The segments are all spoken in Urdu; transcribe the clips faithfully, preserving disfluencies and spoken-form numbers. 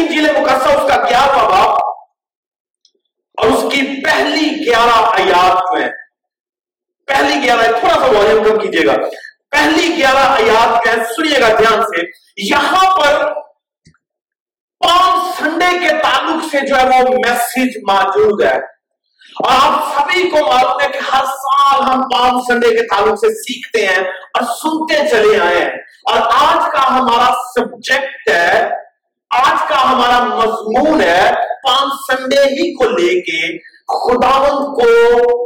انجیل مقدسہ اس کا گیارہواں باب اور اس کی پہلی گیارہ آیات میں پہلی گیارہ تھوڑا سا والیوم کم کیجیے گا، پہلی گیارہ آیات میں سنیے گا دھیان سے۔ یہاں پر پام سنڈے کے تعلق سے جو ہے وہ میسج موجود ہے، اور آپ سبھی کو معلوم ہے کہ ہر سال ہم پام سنڈے کے تعلق سے سیکھتے ہیں اور سنتے چلے آئے ہیں، اور آج کا ہمارا سبجیکٹ ہے، آج کا ہمارا مضمون ہے پام سنڈے ہی کو لے کے خداوند کو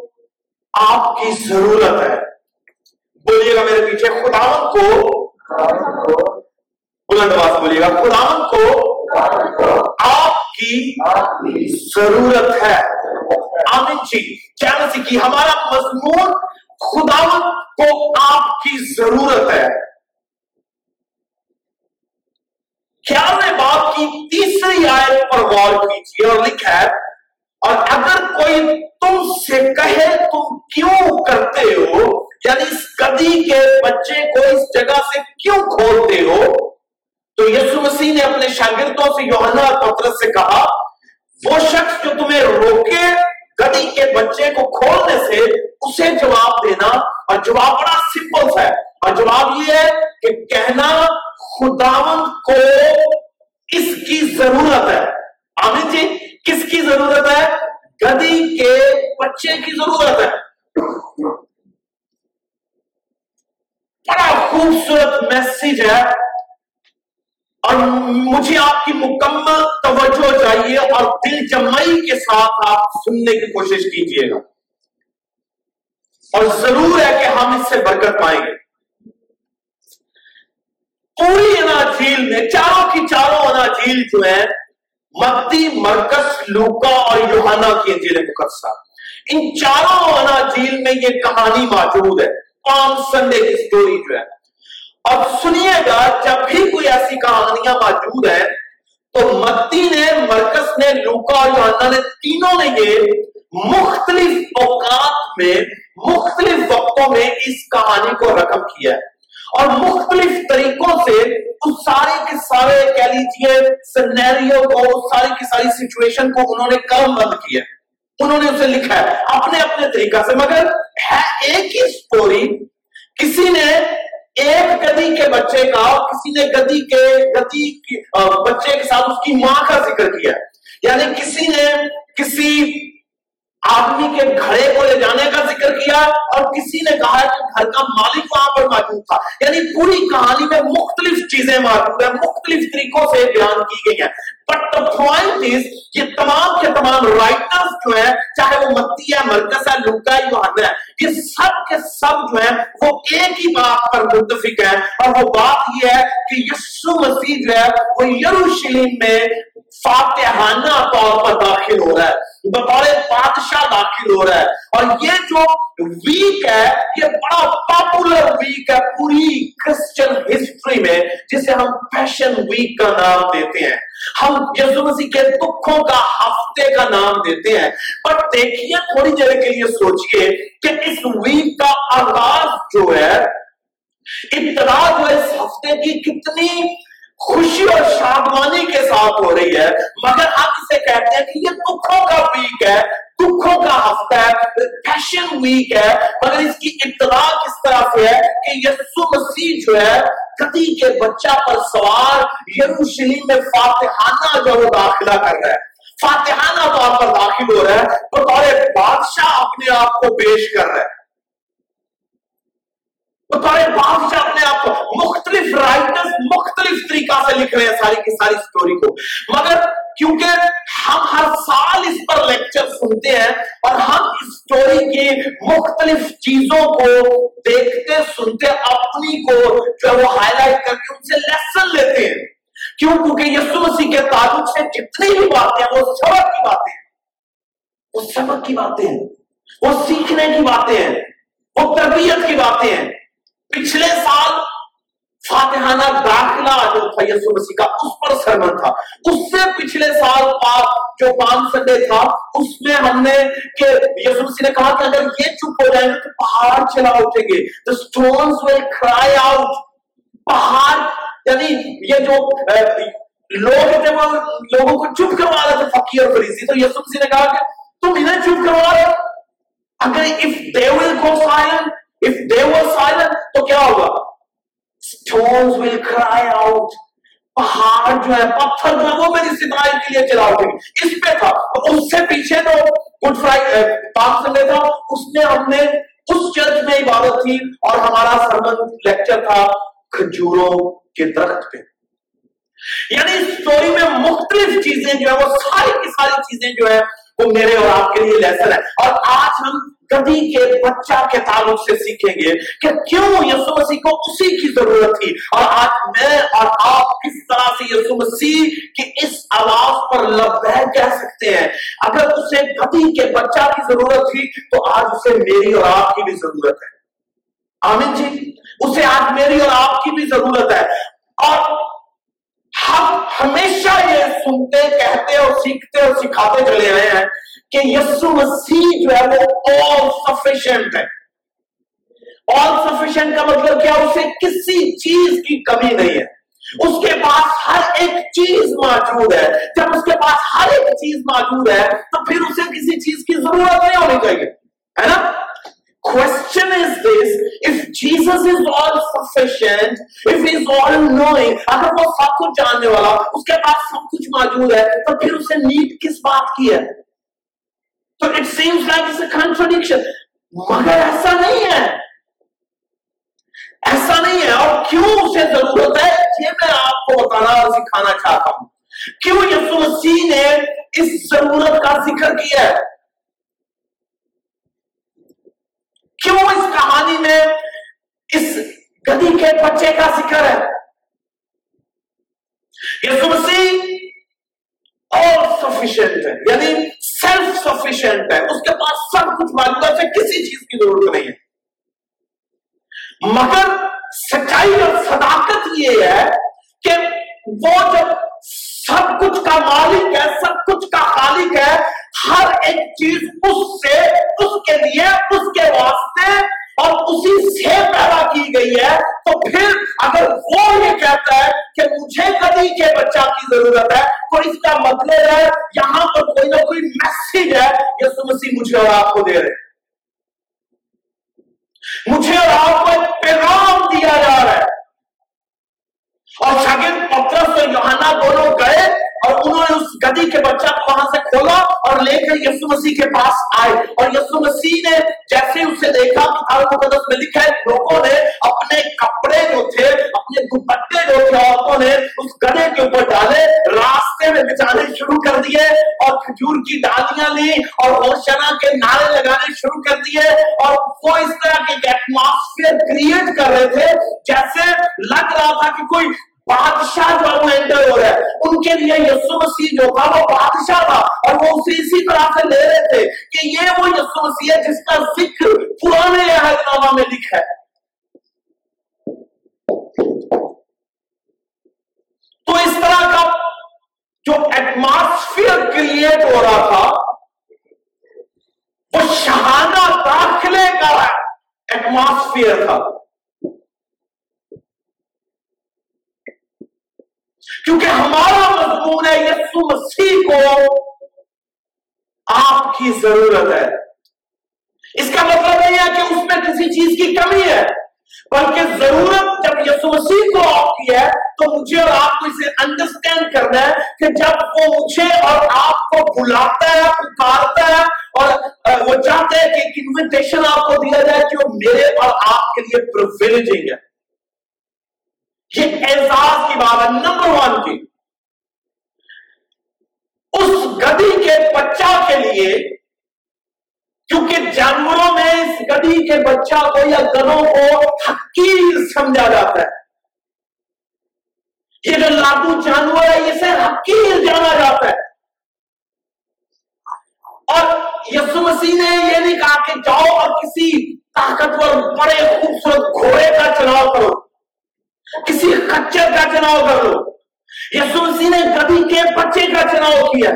آپ کی ضرورت ہے۔ بولیے گا میرے پیچھے، خداوند کو بلند آواز بولیے گا، خداوند کو آپ کی ضرورت ہے۔ آمین جی، کیا نصیب کی ہمارا مضمون خداوند کو آپ کی ضرورت ہے۔ گیارہویں باب کی تیسری آیت پر غور کیجیے، اور لکھا ہے، اور اگر کوئی تم سے کہے تم کیوں کرتے ہو، یعنی اس گدھی کے بچے کو اس جگہ سے کیوں کھولتے ہو، تو یسوع مسیح نے اپنے شاگردوں سے، یوحنا اور پترس سے کہا، وہ شخص جو تمہیں روکے گدھی کے بچے کو کھولنے سے، اسے جواب دینا۔ اور جواب بڑا سمپل ہے، اور جواب یہ ہے کہ کہنا خداوند کو اس کی ضرورت ہے۔ آمین جی، کس کی ضرورت ہے؟ گدھی کے بچے کی ضرورت ہے۔ بڑا خوبصورت میسج ہے، اور مجھے آپ کی مکمل توجہ چاہیے، اور دل جمعی کے ساتھ آپ سننے کی کوشش کیجیے گا، اور ضرور ہے کہ ہم اس سے برکت پائیں گے۔ پوری اناجیل میں چاروں کی چاروں اناجیل جو ہیں، متی، مرکز، لوکا اور یوحنا کی انجیل مقدسہ، ان چاروں اناجیل میں یہ کہانی موجود ہے، پام سنڈے کی اسٹوری جو ہے۔ اور سنیے گا، جب بھی کوئی ایسی کہانیاں موجود ہیں تو متی نے، مرکز نے، لوکا اور یوحنا نے، تینوں نے یہ مختلف اوقات میں، مختلف وقتوں میں اس کہانی کو رقم کیا ہے، اور مختلف طریقوں سے اس سارے کے سارے کہہ لیجیے سینیریو کو، اس ساری کی ساری سچویشن کو انہوں نے قلم بند کیا ہے، انہوں نے اسے لکھا ہے اپنے اپنے طریقہ سے، مگر ہے ایک ہی اسٹوری۔ کسی نے ایک گدھی کے بچے کا، کسی نے گدھی کے گدھی بچے کے ساتھ اس کی ماں کا ذکر کیا، یعنی کسی نے کسی آدمی کے گھڑے کو لے جانے کا ذکر کیا، اور کسی نے کہا کہ گھر کا مالک وہاں پر موجود تھا۔ یعنی پوری کہانی میں مختلف چیزیں موجود ہیں، مختلف طریقوں سے بیان کی گئی ہیں، بٹ the point is یہ تمام کے تمام رائٹرز جو ہیں، چاہے وہ متی ہے، مرکز ہے، لوکا ہے، یوحنا ہے، یہ سب کے سب جو ہیں وہ ایک ہی بات پر متفق ہیں، اور وہ بات یہ ہے کہ یسوع مسیح جو ہے وہ یروشلم میں فاتحانہ طور پر داخل ہو رہا ہے، بطور بادشاہ داخل ہو رہا ہے۔ اور یہ جو ویک ہے، یہ بڑا پاپولر ویک ہے پوری کرسچن ہسٹری میں، جسے ہم پیشن ویک کا نام دیتے ہیں، ہم یسوع مسیح کے دکھوں کا ہفتے کا نام دیتے ہیں۔ پر دیکھیے، تھوڑی دیر کے لیے سوچئے کہ اس ویک کا آغاز جو ہے، ابتدا جو اس ہفتے کی کتنی خوشی اور شادمانی کے ساتھ ہو رہی ہے، مگر ہم اسے کہتے ہیں کہ یہ دکھوں کا ویک ہے، دکھوں کا ہفتہ ہے، پیشن ویک ہے۔ مگر اس کی ابتدا کس طرح سے ہے کہ یسوع مسیح جو ہے گدھی کے بچہ پر سوار یروشلم میں فاتحانہ جو وہ داخلہ کر رہا ہے، فاتحانہ طور پر داخل ہو رہا ہے، بطور بادشاہ اپنے آپ کو پیش کر رہا ہے، بطور بادشاہ اپنے آپ کو۔ مختلف رائٹرز مختلف طریقہ سے لکھ رہے ہیں ساری کی ساری سٹوری کو، مگر کیونکہ ہم ہر سال اس پر لیکچر سنتے ہیں، اور ہم اس سٹوری کی مختلف چیزوں کو دیکھتے سنتے، اپنی کو جو ہے وہ ہائی لائٹ کر کے ان سے لیسن لیتے ہیں۔ کیوں؟ کیونکہ یسوع مسیح کے تعلق سے جتنی بھی باتیں ہیں وہ سبق کی باتیں ہیں، وہ سبق کی باتیں ہیں، وہ سیکھنے کی باتیں ہیں، وہ تربیت کی باتیں ہیں۔ پچھلے سال فاتحانہ داخلہ جو تھا یسوع مسیح کا، اس پر سرمن تھا، اس سے پچھلے سال جو پام سنڈے تھا، اس میں ہم نے کہ یسوع مسیح نے کہا کہ اگر یہ چپ ہو جائیں گے تو پہاڑ چلا اٹھیں گے، the stones will cry out، پہاڑ، یعنی یہ جو لوگ تھے وہ لوگوں کو چپ کروا رہا تھا فقیر اور فریضی. تو یسوع مسیح نے کہا کہ تم انہیں چپ کروا رہے ہو. اگر if they will go silent, if they were silent, تو کیا ہوگا؟ Stones will cry out. پہاڑ جو ہے پتھر جو ہے وہ میری ستائش کے لیے چلا اٹھے گی. اس پہ تھا اس سے پیچھے تو گڈ فرائیڈے پالم سنڈے تھا. اس نے ہم نے اس چرچ میں عبادت تھی اور ہمارا سرمن لیکچر تھا کھجوروں کے درخت پہ. یعنی اس سٹوری میں مختلف چیزیں جو ہے وہ ساری کی ساری چیزیں جو ہے وہ میرے اور آپ کے لیے لیسن ہے. اور آج ہم گدھی کے بچہ کے تعلق سے سیکھیں گے کہ کیوں یسوع مسیح کو اسی کی ضرورت تھی. اور آج میں اور آپ کس طرح سے یسوع مسیح کی اس آواز پر لبیک کہہ سکتے ہیں. اگر اسے گدھی کے بچہ کی ضرورت تھی تو آج اسے میری اور آپ کی بھی ضرورت ہے. آمین جی. اسے آج میری اور آپ کی بھی ضرورت ہے. اور ہم ہمیشہ یہ سنتے کہتے اور سیکھتے اور سکھاتے چلے رہے ہیں کہ یسوع مسیح جو ہے وہ all sufficient ہے. all sufficient کا مطلب کیا؟ اسے کسی چیز کی کمی نہیں ہے. اس کے پاس ہر ایک چیز موجود ہے. جب اس کے پاس ہر ایک چیز موجود ہے تو پھر اسے کسی چیز کی ضرورت نہیں ہونی چاہیے، ہے نا؟ Question is this, if Jesus is all sufficient, if he is all knowing, اگر وہ سب کچھ جاننے والا، اس کے پاس سب کچھ موجود ہے، تو پھر اسے نیڈ کس بات کی ہے؟ تو it seems like it's a contradiction. مگر ایسا نہیں ہے، ایسا نہیں ہے. اور کیوں اسے ضرورت ہے، یہ میں آپ کو بتانا اور سکھانا چاہتا ہوں. کیوں یسوع مسیح نے اس ضرورت کا ذکر کیا ہے؟ کیوں اس کہانی میں اس گدھی کے بچے کا ذکر ہے؟ یسوع مسیح all sufficient ہے، یعنی self sufficient ہے. اس کے پاس سب کچھ موجود ہے، اسے کسی چیز کی ضرورت نہیں ہے. مگر سچائی اور صداقت یہ ہے کہ وہ جب سب کچھ کا مالک ہے، سب کچھ کا خالق ہے، ہر ایک چیز اس سے، اس کے لیے، اس کے واسطے اور اسی سے پیدا کی گئی ہے، تو پھر اگر وہ یہ کہتا ہے کہ مجھے گدھی کے بچہ کی ضرورت ہے تو اس کا مطلب ہے یہاں پر کوئی نہ کوئی میسج ہے یسوع مسیح مجھے اور آپ کو دے رہے ہیں. مجھے اور آپ کو ایک پیغام دیا جا رہا ہے. اور شاگرد پترس اور یوحنا دونوں گئے اور انہوں نے اس گدھی کے بچہ کو وہاں سے کھولا اور لے کر یسوع مسیح کے پاس آئے. اور یسوع مسیح نے جیسے اسے دیکھا، کتاب مقدس میں لکھا ہے، لوگوں نے اپنے کپڑے جو تھے، اپنے دوپٹے جو تھے، عورتوں نے اس گدھے کے اوپر ڈالے، راستے میں بچانے شروع کر دیے اور کھجور کی ڈالیاں لیں اور ہوشنا کے نعرے لگانے شروع کر دیے. اور وہ اس طرح کے ایٹماسفیئر کریٹ کر رہے تھے جیسے لگ رہا تھا کہ کوئی بادشاہ جو اب انٹر ہو رہا ہے. ان کے لیے یسوع مسیح جو تھا وہ بادشاہ تھا اور وہ اسے اسی طرح سے لے رہے تھے کہ یہ وہ یسوع مسیح ہے جس کا ذکر پرانے عہد نامہ میں لکھا ہے. تو اس طرح کا جو ایٹماسفیئر کریٹ ہو رہا تھا وہ شہانہ داخلے کا ایٹماسفیئر تھا، کیونکہ ہمارا مضمون ہے یسوع مسیح کو آپ کی ضرورت ہے. اس کا مطلب نہیں ہے کہ اس میں کسی چیز کی کمی ہے، بلکہ ضرورت جب یسوع مسیح کو آپ کی ہے تو مجھے اور آپ کو اسے انڈرسٹینڈ کرنا ہے کہ جب وہ مجھے اور آپ کو بلاتا ہے، پکارتا ہے، اور وہ چاہتا ہے کہ انویٹیشن آپ کو دیا جائے کہ وہ میرے اور آپ کے لیے پرویلیجنگ ہے. یہ اعزاز کی بات ہے نمبر ون کی. اس گدھی کے بچہ کے لیے، کیونکہ جانوروں میں اس گدھی کے بچہ کو یا گدھوں کو حقیر سمجھا جاتا ہے. یہ جو لاگو جانور ہے اسے حقیر جانا جاتا ہے. اور یسوع مسیح نے یہ نہیں کہا کہ جاؤ اور کسی طاقتور بڑے خوبصورت گھوڑے کا چلاؤ کرو، کسی کچر کا چناؤ کر لو. یسوع مسیح نے گدھی کے بچے کا چناؤ کیا.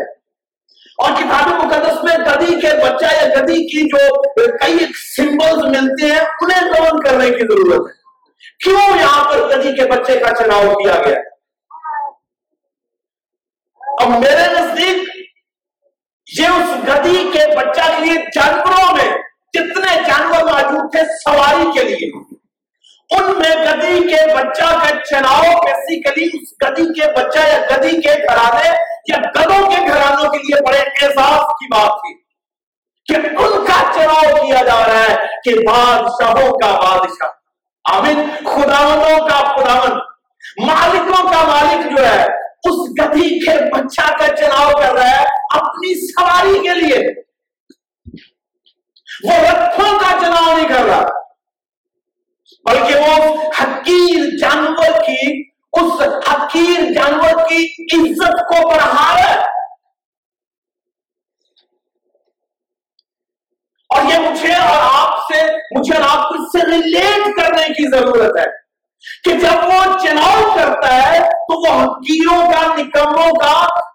اور کتاب مقدس میں گدھی کے بچہ یا گدھی کی جو کئی سمبلز ملتے ہیں انہیں ڈرون کرنے کی ضرورت ہے. کیوں یہاں پر گدھی کے بچے کا چناؤ کیا گیا؟ اور میرے نزدیک یہ اس گدھی کے بچہ کے لیے جانوروں میں جتنے جانور موجود تھے سواری کے لیے ان میں گدھی کے بچہ کا چناؤ بیسیکلی اس گدھی کے بچہ یا گدھی کے گھرانے یا گدوں کے گھرانوں کے لیے بڑے اعزاز کی بات تھی کہ ان کا چناؤ کیا جا رہا ہے کہ بادشاہوں کا بادشاہ آمین، خداوندوں کا خداوند، مالکوں کا مالک جو ہے اس گدھی کے بچہ کا چناؤ کر رہا ہے اپنی سواری کے لیے، وہ رتھوں کا چناؤ نہیں کر رہا بلکہ وہ حقیر جانور کی اس حقیر جانور کی عزت کو بڑھا رہا ہے۔ اور یہ مجھے اور آپ سے مجھے اور آپ کو اس سے ریلیٹ کرنے کی ضرورت ہے کہ جب وہ چناؤ کرتا ہے تو وہ حقیروں کا، نکموں کا،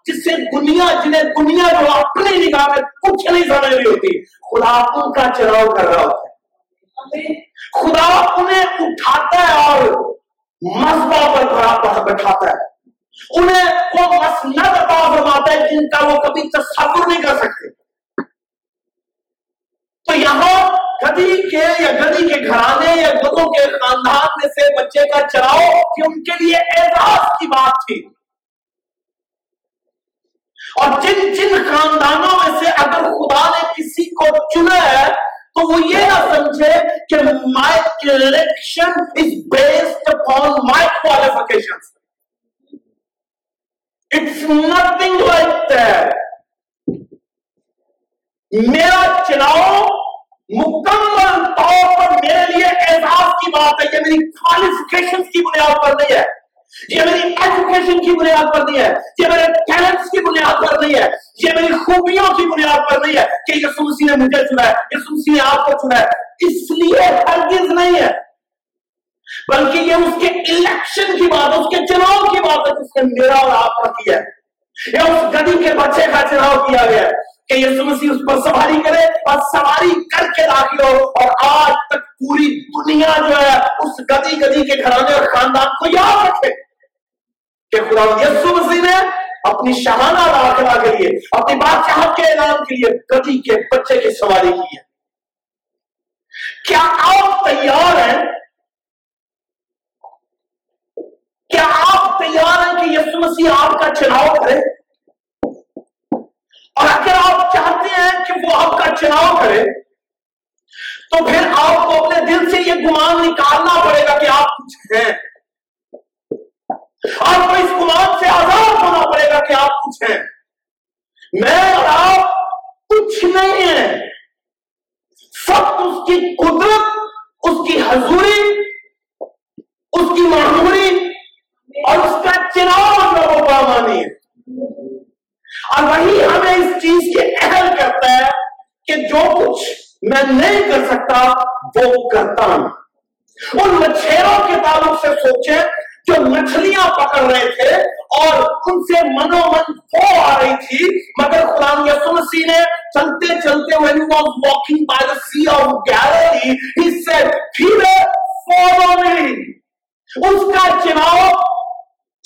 جس سے دنیا جنہیں دنیا جو اپنی نگاہ میں کچھ نہیں سمجھ رہی ہوتی، خدا ان کا چناؤ کر رہا ہوتا ہے، خدا انہیں اٹھاتا ہے اور مذبح پر بٹھاتا ہے، انہیں وہ مسند عطا فرماتا ہے جن کا وہ کبھی تصور نہیں کر سکتے۔ تو یہاں گدھی کے یا گدھی کے گھرانے یا گدھوں کے خاندان میں سے بچے کا چراؤ کہ ان کے لیے اعزاز کی بات تھی، اور جن جن خاندانوں میں سے اگر خدا نے کسی کو چنا ہے تو وہ یہ نہ سمجھے کہ my election is based upon my qualification, it's nothing like that. میرا چناؤ مکمل طور پر میرے لیے اعزاز کی بات ہے، یہ میری کوالیفیکیشن کی بنیاد پر نہیں ہے، یہ میری ایجوکیشن کی بنیاد پر نہیں ہے، یہ میرے ٹیلنٹس کی بنیاد پر نہیں ہے، یہ میری خوبیوں کی بنیاد پر نہیں ہے کہ یسوع مسیح نے مجھے چنا ہے، یسوع مسیح نے آپ کو چنا ہے، اس لیے ہرگز نہیں ہے، بلکہ یہ اس کے الیکشن کی بات ہے، اس کے چناؤ کی بات ہے جس نے میرا اور آپ کا کیا ہے۔ یہ اس گدھی کے بچے کا چناؤ کیا گیا ہے کہ یسوع مسیح اس پر سواری کرے اور سواری کر کے داخل ہو، اور آج تک پوری دنیا جو ہے اس گدھی گدھی کے گھرانے اور خاندان کو یاد رکھے کہ خدا یسوع مسیح نے اپنی شہانہ داخلہ کے لیے، اپنی بادشاہت کے اعلان کے لیے گدھی کے بچے کی سواری کی ہے۔ کیا آپ تیار ہیں؟ کیا آپ تیار ہیں کہ یسوع مسیح آپ کا چناؤ کرے؟ اور اگر آپ چاہتے ہیں کہ وہ آپ کا چناؤ کرے تو پھر آپ کو اپنے دل سے یہ گمان نکالنا پڑے گا کہ آپ کچھ ہیں، آپ کو اس گمان سے آزاد ہونا پڑے گا کہ آپ کچھ ہیں۔ میں اور آپ کچھ نہیں ہیں، فقط اس کی قدرت، اس کی حضوری، اس کی معموری اور اس کا چناؤ مطلب پامانی ہے، اور وہی ہمیں اس چیز کے اہل کرتا ہے کہ جو کچھ میں نہیں کر سکتا وہ کرتا ہوں۔ ان مچھیروں کے تعلق سے سوچیں جو مچھلیاں پکڑ رہے تھے اور ان سے منو من وہ آ رہی تھی، مگر خدا یسوع مسیح نے چلتے چلتے when he was walking by the sea of Galilee he said Peter follow me۔ اس کا چناؤ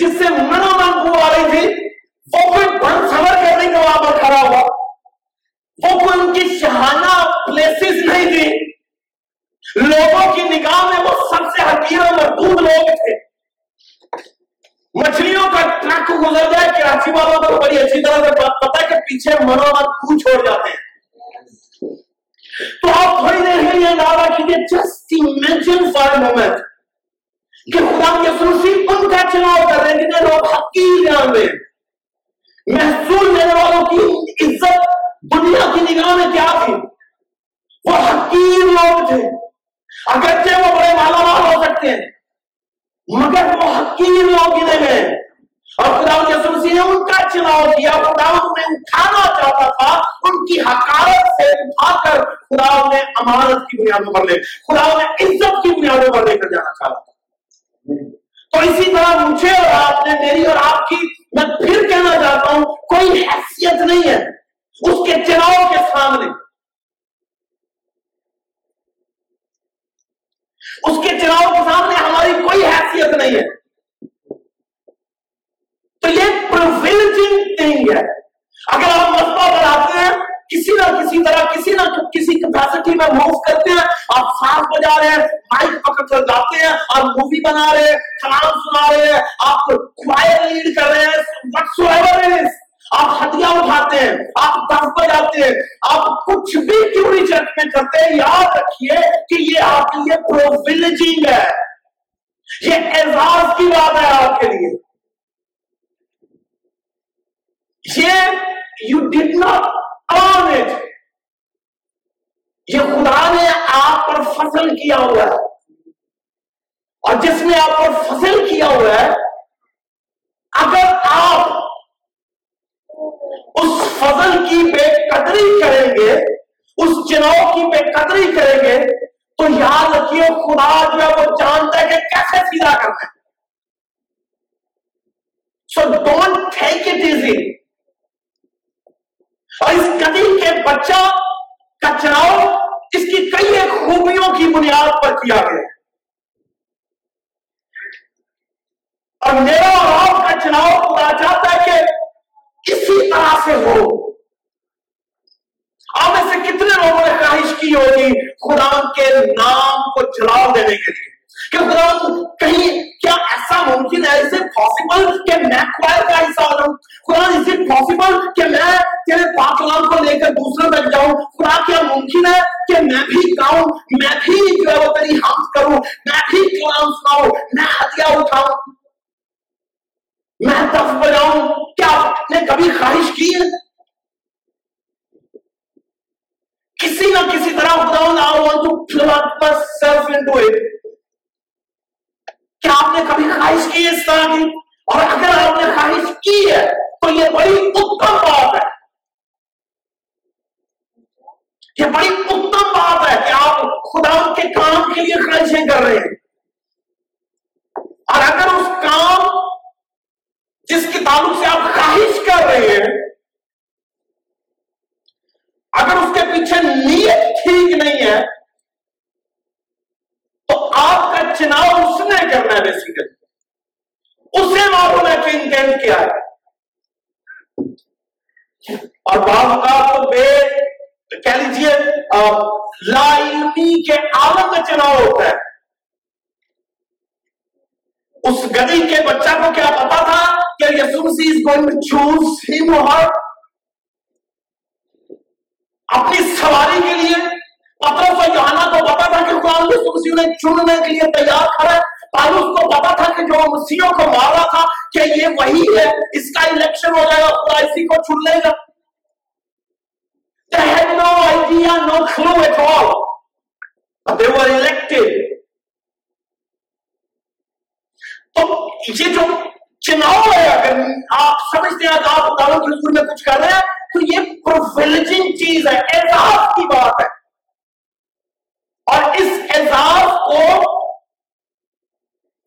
جس سے منو من وہ آ رہی تھی، وہ کوئی بن سبر کرنے کا وہاں پر کھڑا ہوا، وہ کوئی ان کی شہانہ پلیسز نہیں تھی، لوگوں کی نگاہ میں وہ سب سے حقیر اور مردود لوگ تھے۔ مچھلیوں کا ٹرک گزر جائے، کراچی والوں کو بڑی اچھی طرح سے بات پتا ہے کہ پیچھے منو من کو چھوڑ جاتے ہیں۔ تو آپ تھوڑی دیر کے لیے اندازہ کیجیے، just imagine for a moment کہ خدا یسوع مسیح ان کا چناؤ کر رہے ہیں جنہیں لوگ حقیر جانتے ہیں، محسوس دینے والوں کی عزت دنیا کی نگاہ میں کیا تھی، وہ حقیر لوگ تھے، اگرچہ وہ بڑے مالا مال ہو سکتے ہیں مگر وہ حقیر لوگ گنے گئے، اور خدا یسوع مسیح نے ان کا چناؤ کیا۔ خدا انہیں اٹھانا چاہتا تھا، ان کی حقارت سے اٹھا کر خدا انہیں امانت کی بنیادوں پر لے، خدا انہیں عزت کی بنیادوں پر لے کر جانا چاہتا تھا۔ تو اسی طرح مجھے اور آپ نے، میری اور آپ کی، میں پھر کہنا چاہتا ہوں، کوئی حیثیت نہیں ہے اس کے چناؤ کے سامنے، اس کے چناؤ کے سامنے ہماری کوئی حیثیت نہیں ہے۔ تو یہ پرویلجنگ تھنگ نہیں ہے. اگر آپ مسئلہ بناتے ہیں کسی نہ کسی طرح کسی نہ کسی کیپیسٹی میں موو کرتے ہیں, آپ سانس بجا رہے ہیں, مائک پکڑ کر جاتے ہیں, آپ مووی بنا رہے ہیں, کلام سنا رہے ہیں, آپ کوائر لیڈ کر رہے ہیں, واٹس ایور اٹ از, آپ ہتھیار اٹھاتے ہیں, آپ دس بجاتے ہیں, آپ کچھ بھی کیوں نہیں چرچ میں کرتے. یاد رکھیے کہ یہ آپ کے لیے پروویلیجنگ ہے, یہ اعزاز کی بات ہے آپ کے لیے. یہ you did not earn it, یہ خدا نے آپ پر فضل کیا ہوا ہے, اور جس نے آپ پر فضل کیا ہوا ہے اگر آپ اس فضل کی بے قدری کریں گے, اس چناؤ کی بے قدری کریں گے, تو یاد رکھیے خدا جو ہے وہ جانتا ہے کہ کیسے سیدھا کرنا ہے. So don't take it easy. اور اس قدیم کے بچہ کا چناؤ اس کی کئی خوبیوں کی بنیاد پر کیا گیا, اور میرا اور آپ کا چناؤ خدا چاہتا ہے کہ کسی طرح سے ہو. آپ میں سے کتنے لوگوں نے خواہش کی ہوگی خدا کے نام کو جلال دینے کے لیے کہ خدا کہیں کیا ایسا ممکن ہے, is it possible کہ میں کوائر کا حصہ ہو جاؤں, خدا is it possible کہ میں تیرے پاک کلام کو لے کر دوسرے تک جاؤں, خدا کیا ممکن ہے کہ میں بھی گاؤں, میں بھی جو ہے وہ تیری حمد کروں, میں بھی کلام سناؤں, میں ہتھیار اٹھاؤں, میں دف بجاؤں. کیا آپ نے کبھی خواہش کی ہے کسی نہ کسی طرح کیا آپ نے کبھی خواہش کی ہے اس طرح کی؟ اور اگر آپ نے خواہش کی ہے تو یہ بڑی اتم بات ہے, یہ بڑی اتم بات ہے کہ آپ خدا کے کام کے لیے خواہشیں کر رہے ہیں. اور اگر اس کام جس کے تعلق سے آپ خواہش کر رہے ہیں اگر اس کے پیچھے نیت ٹھیک نہیں ہے تو آپ کا چناؤ اس نے کرنا ہے. بیسیکلی اسے معلوم ہے کہ انٹینٹ کیا ہے. اور بعض اوقات تو بے کہہ لیجیے لا علمی کے عالم میں چناؤ ہوتا ہے. اس گدی کے بچہ کو کیا پتا تھا کہ یسوع مسیح is going to choose him or her اپنی سواری کے لیے؟ پترس اور یوحنا کو پتا تھا کہ کون یسوع مسیح نے چننے کے لیے تیار کھڑا ہے. پالوس کو پتا تھا کہ جو مسیحوں کو مار رہا تھا کہ یہ وہی ہے, اس کا الیکشن ہو جائے گا, خدا اسی کو چن لے گا. They had no idea, no clue at all, but they were elected. تو یہ جو چناؤ ہے اگر آپ سمجھتے ہیں آپ خدا کے حضور میں کچھ کر رہے ہیں تو یہ پروویلیجنگ چیز ہے, اعزاز کی بات ہے. اور اس اعزاز کو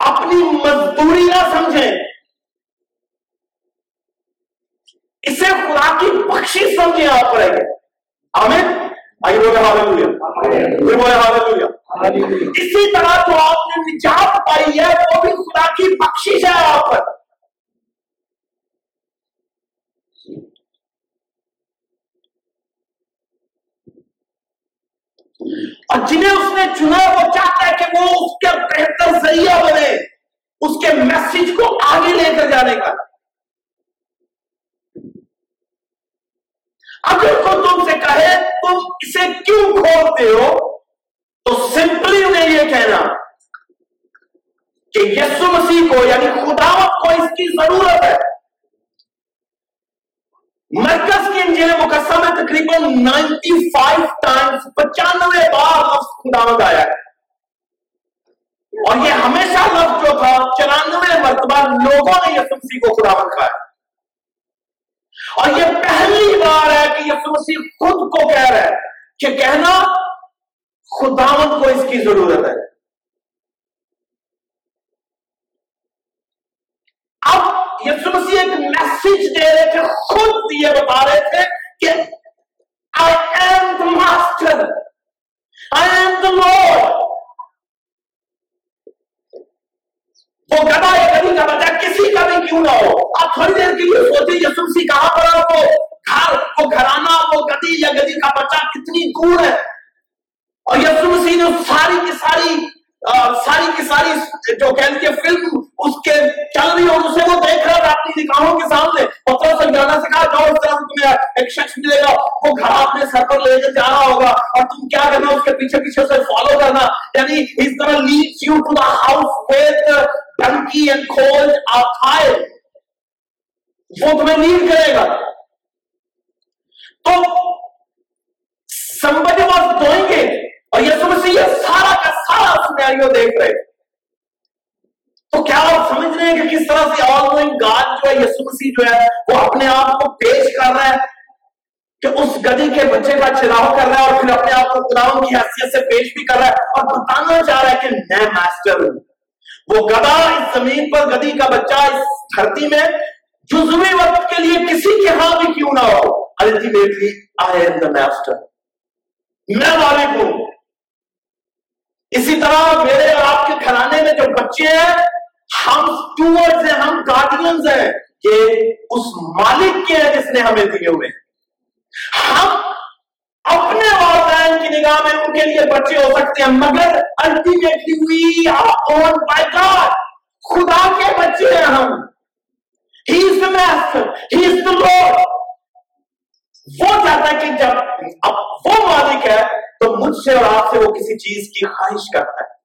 اپنی مزدوری نہ سمجھیں, اسے خدا کی بخشش سمجھیں. آپ پر آمین, آئیے بولے ہاللویا. اسی طرح جو آپ نے نجات پائی ہے وہ بھی خدا کی بخشش ہے آپ پر. اور جنہیں اس نے چنا وہ چاہتا ہے کہ وہ اس کے بہتر ذریعہ بنے اس کے میسج کو آگے لے کر جانے کا. اگر کوئی تم سے کہے تم اسے کیوں کھولتے ہو تو سمپلی انہیں یہ کہنا کہ یسوع مسیح کو یعنی خدا کو اس کی ضرورت ہے. مرکز کی انجیل مقدسہ میں تقریباً نائنٹی فائیو ٹائمز پچانوے بار لفظ خداوند آیا ہے, اور یہ ہمیشہ لفظ جو تھا چورانوے مرتبہ لوگوں نے یسوع مسیح کو خداوند کہا ہے. اور یہ پہلی بار ہے کہ یسوع مسیح خود کو کہہ رہا ہے کہ کہنا خداوند کو اس کی ضرورت ہے. اب یسوع مسیح ایک میسج دے رہے تھے, خود یہ بتا رہے تھے کہ I am the master, I am the Lord. وہ گدا یا گدی کا بچہ کسی کا بھی کیوں نہ ہو. آپ تھوڑی دیر کے لیے سوچے یسوع مسیح کہاں پر سکون ہے. اور یسوع مسیح جو ساری کی ساری آ, ساری کی ساری جو کہتے ہیں فلم اس کے چل رہی اور اسے وہ دیکھ رہا تھا اپنی نگاہوں کے سامنے. پترس سے جانا سے کہا جاؤ, اس طرح تمہیں ایک شخص ملے گا وہ گھر اپنے سر پر لے کے جا رہا ہوگا اور تم کیا کرنا اس کے پیچھے پیچھے اسے فالو کرنا. یعنی اس طرح leads you to the house with donkey and cold oil, وہ تمہیں لیڈ کرے گا. تو سمجھے بات دوئیں گے اور یسوع مسیح یہ سارا کا سارا سینیریو دیکھ رہے. تو کیا آپ سمجھ رہے ہیں کہ کس طرح سے آل نوئنگ گاڈ جو ہے یسوع مسیح جو ہے وہ اپنے آپ کو پیش کر رہا ہے کہ اس گدھے کے بچے کا چلاؤ کر رہا ہے اور پھر اپنے آپ کو غلام کی حیثیت سے پیش بھی کر رہا ہے اور بتانا چاہ رہا ہے کہ میں ماسٹر ہوں. وہ گدھا اس زمین پر, گدھی کا بچہ اس دھرتی میں جزوی وقت کے لیے کسی کے ہاں بھی کیوں نہ ہو, ultimately I am the master, میں مالک ہوں. اسی طرح میرے اور آپ کے گھرانے میں جو بچے ہیں ہم stewards ہیں, ہم گارڈینز ہیں, یہ اس مالک کے ہیں جس نے ہمیں دیے ہوئے. ہم اپنے والدین کی نگاہ میں ان کے لیے بچے ہو سکتے ہیں مگر ultimately we are owned by God. خدا کے بچے ہیں ہم. He is the master, He is the Lord. وہ چاہتا ہے کہ جب اب وہ مالک ہے تو مجھ سے اور آپ سے وہ کسی چیز کی خواہش کرتا ہے.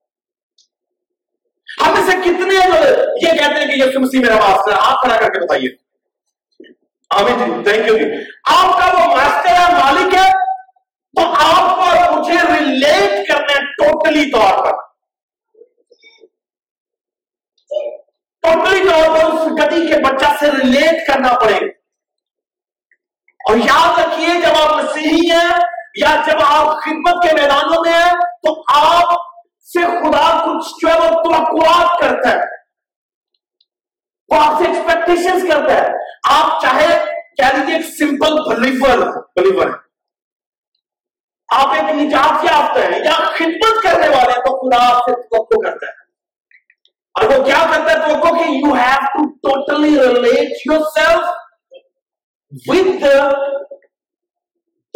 ہم اسے کتنے یہ کہتے ہیں کہ یسوع مسیح میرا ماسٹر ہے, آپ کھڑا کر کے بتائیے. آمین جی, تھینک یو جی. آپ کا وہ ماسٹر ہے, مالک ہے, تو آپ کو اور مجھے ریلیٹ کرنا ہے ٹوٹلی طور پر, ٹوٹلی طور پر اس گدھی کے بچہ سے ریلیٹ کرنا پڑے گا. اور یاد رکھیے جب آپ مسیحی ہیں یا جب آپ خدمت کے میدانوں میں ہیں تو آپ سے خدا کچھ جو ہے وہ توقعات کرتا ہے, وہ آپ سے ایکسپیکٹیشنز کرتا ہے. آپ چاہے کہہ لیجیے ایک سمپل بلیور بلیور ہے, آپ ایک نجات یافتہ ہیں یا خدمت کرنے والے, تو خدا آپ سے توقع کرتا ہے. اور وہ کیا کرتا ہے توقع کہ you have to totally relate yourself with the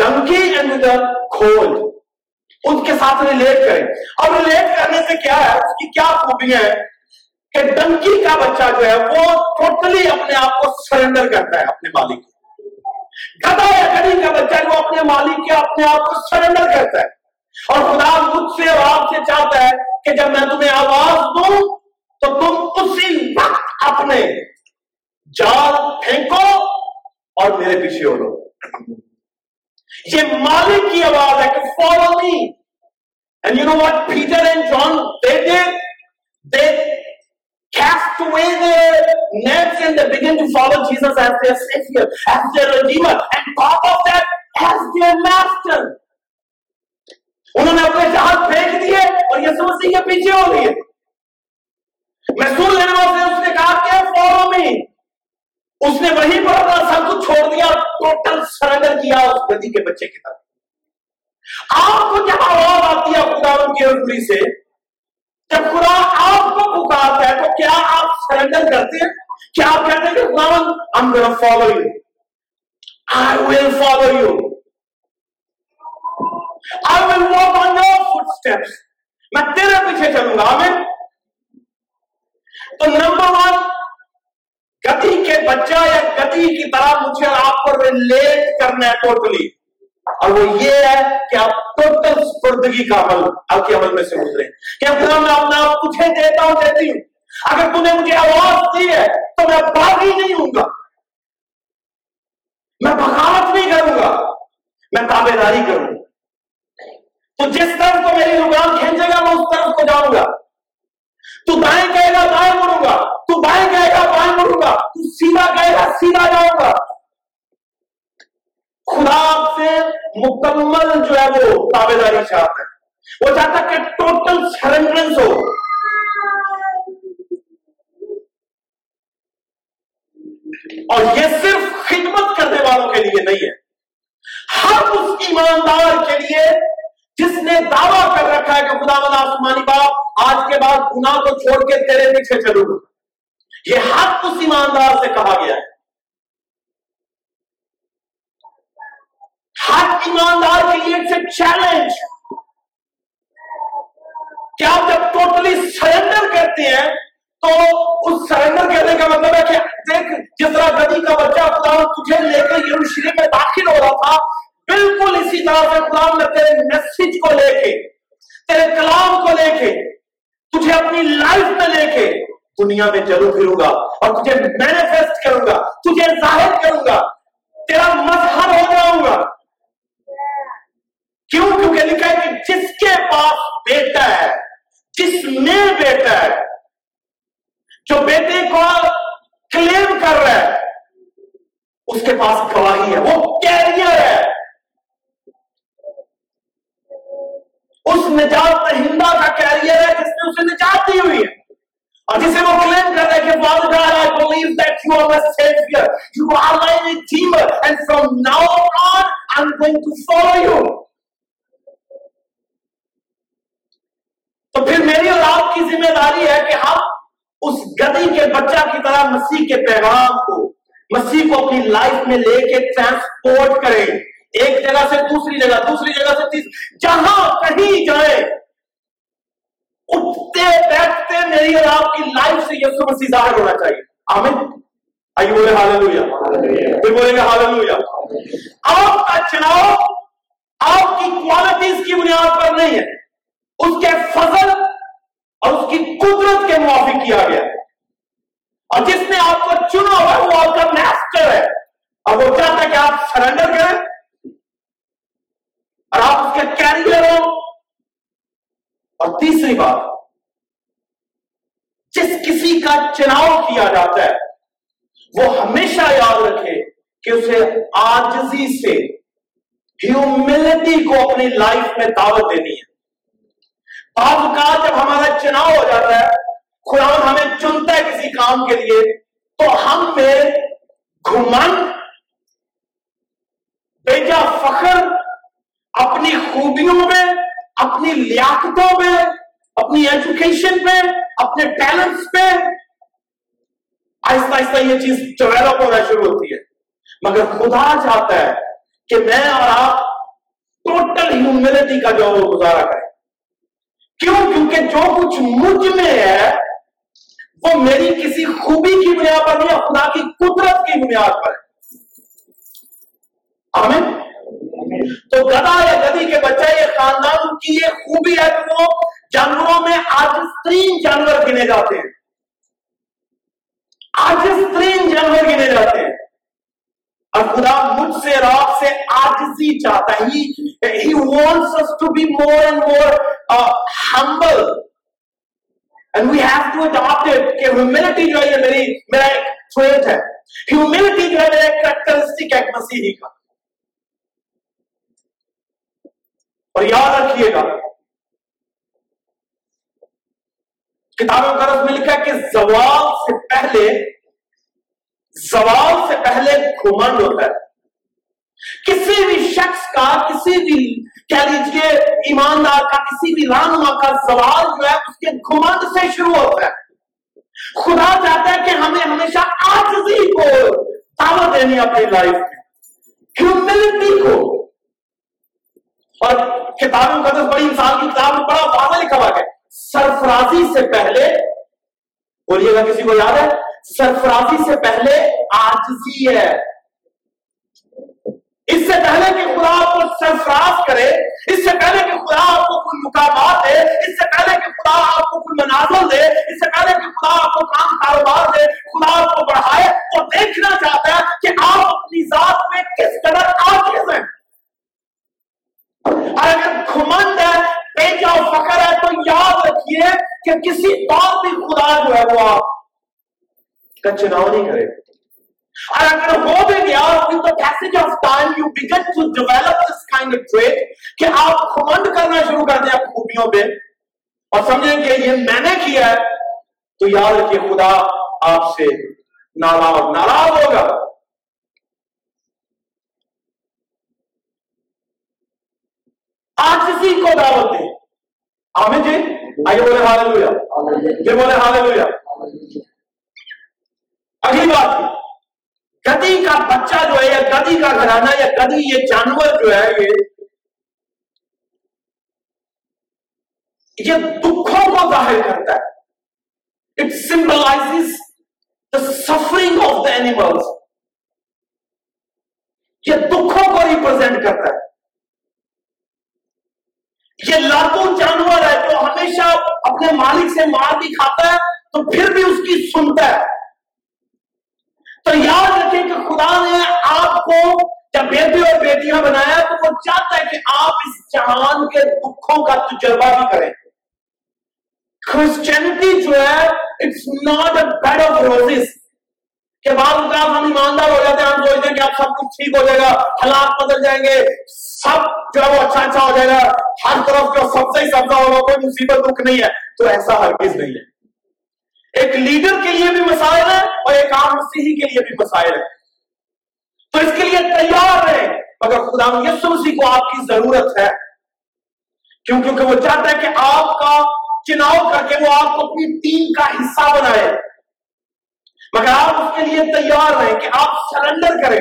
donkey and with the coal. ان کے ساتھ ریلیٹ کریں. اور ریلیٹ کرنے سے کیا ہے, اس کی کیا خوبیاں ہیں کہ ڈنکی کا بچہ جو ہے وہ ٹوٹلی اپنے آپ کو سرنڈر کرتا ہے اپنے مالک کو. گدھا یا گدھی کا بچہ وہ اپنے مالک کے اپنے آپ کو سرنڈر کرتا ہے. اور خدا مجھ سے اور آپ سے چاہتا ہے کہ جب میں تمہیں آواز دوں تو تم اسی وقت اپنے جال پھینکو اور میرے پیچھے ہو لو. یہ مالک کی آواز ہے کہ follow me. And you know what Peter and John they did, they cast away their nets and they began to follow Jesus as their saviour, as their redeemer, and top of that as their master. انہوں نے اپنے جہاز پھینک دیے اور یسوع مسیح کے پیچھے ہو لیے. محسوس لینے سے اس نے کہا کہ فالو می. اس نے وہی پر اپنا سب کچھ چھوڑ دیا, ٹوٹل سرنڈر کیا اس گدھی کے بچے کی طرف. آپ کو جب آواز آتی ہے خداوند کی حضوری سے, جب خدا آپ کو پکارتا ہے تو کیا آپ سرنڈر کرتے ہیں؟ کیا آپ کہتے ہیں کہ خداوند I'm gonna follow you, I will follow you, I will walk on your footsteps, میں تیرے پیچھے چلوں گا. آمین. تو نمبر ون, گدھی کے بچہ یا گدھی کی طرح مجھے اور آپ کو ریلیٹ کرنا ہے ٹوٹلی. اور وہ یہ ہے کہ آپ ٹوٹل سپردگی کا عمل آپ کے عمل میں سے گزرے کہ خدا میں اپنا آپ تجھے دیتا ہوں, دیتی ہوں. اگر تم نے مجھے آواز دی ہے تو میں باغی نہیں ہوں گا, میں بغاوت نہیں کروں گا, میں تابے داری کروں گا. تو جس طرف کو میری زبان کھینچے گا میں اس طرف کو جاؤں گا. تو دائیں کہے گا دائیں مڑوں گا, تو بائیں کہے گا بائیں مڑوں گا, تو سیدھا کہے گا سیدھا جاؤں گا. خدا آپ سے مکمل جو ہے وہ تابع داری چاہتا ہے. وہ چاہتا ہے کہ ٹوٹل سرنڈرنس ہو. اور یہ صرف خدمت کرنے والوں کے لیے نہیں ہے, ہر اس ایماندار کے لیے جس نے دعویٰ کر رکھا ہے کہ خداوند آسمانی باپ آج کے بعد گناہ کو چھوڑ کے تیرے پیچھے چلوں گا. یہ حق اس ایماندار سے کہا گیا ہے. حق ہر ایماندار کے لیے اٹس اے چیلنج کہ آپ جب ٹوٹلی سرنڈر کرتے ہیں تو اس سرنڈر کرنے کا مطلب ہے کہ دیکھ جس طرح گدی کا بچہ خدا تجھے لے کر یروشلم میں داخل ہو رہا تھا، بالکل اسی طرح سے خدا نے تیرے میسج کو لے کے، تیرے کلام کو لے کے، تجھے اپنی لائف میں لے کے دنیا میں چلو پھروں گا اور تجھے مینیفیسٹ کروں گا، تجھے ظاہر کروں گا، تیرا مظہر ہو جاؤں گا۔ کیوں؟ کیونکہ لکھا ہے کہ جس کے پاس بیٹا ہے، جس میں بیٹا ہے، جو بیٹے کو کلیم کر رہا ہے اس کے پاس گواہی ہے، وہ کیریئر ہے، اس نجات پہندہ کا کیریئر ہے جس نے اسے نجات دی ہوئی ہے، اور جسے وہ کلیم کر رہے کہ Father God, I believe that you are my Savior, you are my Redeemer, and from now on I'm going to follow you۔ تو پھر میری اور آپ کی ذمہ داری ہے کہ ہم اس گدی کے بچہ کی طرح مسیح کے پیغام کو، مسیح کو اپنی لائف میں لے کے ٹرانسپورٹ کریں، ایک جگہ سے دوسری جگہ، دوسری جگہ سے تیسری، جہاں کہیں جائیں، اٹھتے بیٹھتے میری اور آپ کی لائف سے یسوع مسیح ظاہر ہونا چاہیے۔ آمین۔ آئیے بولے ہاللویا، پھر بولیں گے ہاللویا۔ آپ کا چناؤ آپ کی کوالٹیز کی بنیاد پر نہیں ہے، اس کے فضل اور اس کی قدرت کے موافق کیا گیا، اور جس نے آپ کو چنا ہوا وہ آپ کا ماسٹر ہے، اور وہ چاہتا ہے کہ آپ سرنڈر کریں اور آپ اس کے کیریئر ہو۔ اور تیسری بات، جس کسی کا چناؤ کیا جاتا ہے وہ ہمیشہ یاد رکھے کہ اسے عاجزی سے، ہیوملٹی کو اپنی لائف میں دعوت دینی ہے۔ بعض اوقات جب ہمارا چناؤ ہو جاتا ہے، خدا ہمیں چنتا ہے کسی کام کے لیے، تو ہم میں گھمنڈ، بیجا فخر، اپنی خوبیوں میں، اپنی لیاقتوں میں، اپنی ایجوکیشن پہ، اپنے ٹیلنٹس پہ آہستہ آہستہ یہ چیز ڈیولپ ہونا شروع ہوتی ہے۔ مگر خدا چاہتا ہے کہ میں اور آپ ٹوٹل ہیوملٹی کا جو گزارا کریں۔ کیوں؟ کیونکہ جو کچھ مجھ میں ہے وہ میری کسی خوبی کی بنیاد پر نہیں، خدا کی قدرت کی بنیاد پر ہے۔ آمین۔ تو گدا یا گدی کے بچہ، یہ خاندان کی یہ خوبی ہے کہ وہ جانوروں میں عاجز ترین جانور گنے جاتے ہیں، عاجز ترین جانور گنے جاتے ہیں۔ اور خدا مجھ سے، رب سے عاجزی چاہتا ہے۔ He wants us to be more and more uh, humble and we have to adopt it کہ humility جو ہے یہ میری میرا ایک trait ہے، humility جو ہے میرا ایک characteristic ہے مسیحی کا۔ اور یاد رکھیے گا، کتاب مقدس میں لکھا ہے کہ زوال سے پہلے زوال سے پہلے گھمنڈ ہوتا ہے۔ کسی بھی شخص کا، کسی بھی کہہ لیجیے ایماندار کا، کسی بھی رہنما کا زوال جو ہے اس کے گھمنڈ سے شروع ہوتا ہے۔ خدا چاہتا ہے کہ ہمیں ہمیشہ عاجزی کو دعوت دینی اپنی لائف میں، ہیوملٹی کو۔ اور کتاب مقدس بڑی انسان کی کتاب میں بڑا واضح لکھا ہوا ہے، سرفرازی سے پہلے، بولیے گا کسی کو یاد ہے، سرفرازی سے پہلے عاجزی ہے۔ اس سے پہلے کہ خدا آپ کو سرفراز کرے، اس سے پہلے کہ خدا آپ کو کوئی مقامات دے، اس سے پہلے کہ خدا آپ کو کوئی مناظر دے، اس سے پہلے کہ خدا آپ کو کام کاروبار دے، خدا آپ کو بڑھائے، وہ دیکھنا چاہتا ہے کہ آپ اپنی ذات میں کس قدر عاجز ہیں۔ اور اگر گھمنڈ ہے، پیچا اور فخر ہے، تو یاد رکھیے کہ کسی بات بھی خدا جو ہے وہ آپ کا چناؤ نہیں کرے۔ اور اگر ہو بھی گیا، with the passage of time you begin to develop this kind of trait کہ آپ گھمنڈ کرنا شروع کر دیں آپ خوبیوں پہ اور سمجھیں کہ یہ میں نے کیا ہے، تو یاد رکھیے خدا آپ سے ناراض ناراض ہوگا۔ عاجزی کو دعوت دیں۔ آمین جی۔ آئیے بولے ہاللویا، پھر بولے ہاللویا۔ اگلی بات، گدی کا بچہ جو ہے قاضی کا گھرانہ یا قاضی یہ جانور جو ہے یہ یہ دکھوں کو ظاہر کرتا ہے. It symbolizes the suffering of the animals. یہ دکھوں کو ریپرزینٹ کرتا ہے. یہ لاکھوں جانور ہے جو ہمیشہ اپنے مالک سے مار بھی کھاتا ہے تو پھر بھی اس کی سنتا ہے. تو یاد رکھیں کہ خدا نے آپ کو جب بیٹے اور بیٹیاں بنایا تو وہ چاہتا ہے کہ آپ اس جہان کے دکھوں کا تجربہ بھی کریں. کرسچینٹی جو ہے it's not a bed of roses کہ بعض اوقات ہم ایماندار ہو جاتے ہیں, ہم سوچتے ہیں کہ اب سب کچھ ٹھیک ہو جائے گا, حالات بدل جائیں گے, سب جو ہے وہ اچھا اچھا ہو جائے گا, ہر طرف جو سبزہ ہی سبزہ ہوگا, کوئی مصیبت دکھ نہیں ہے. تو ایسا ہرگز نہیں ہے. ایک لیڈر کے لیے بھی مسائل ہے اور ایک عام مسیحی کے لیے بھی مسائل ہے. تو اس کے لیے تیار رہیں, مگر خدا یسوع مسیح کو آپ کی ضرورت ہے کیوں کیونکہ وہ چاہتا ہے کہ آپ کا چناؤ کر کے وہ آپ کو اپنی ٹیم کا حصہ بنائے. مگر آپ اس کے لیے تیار رہیں کہ آپ سرنڈر کریں,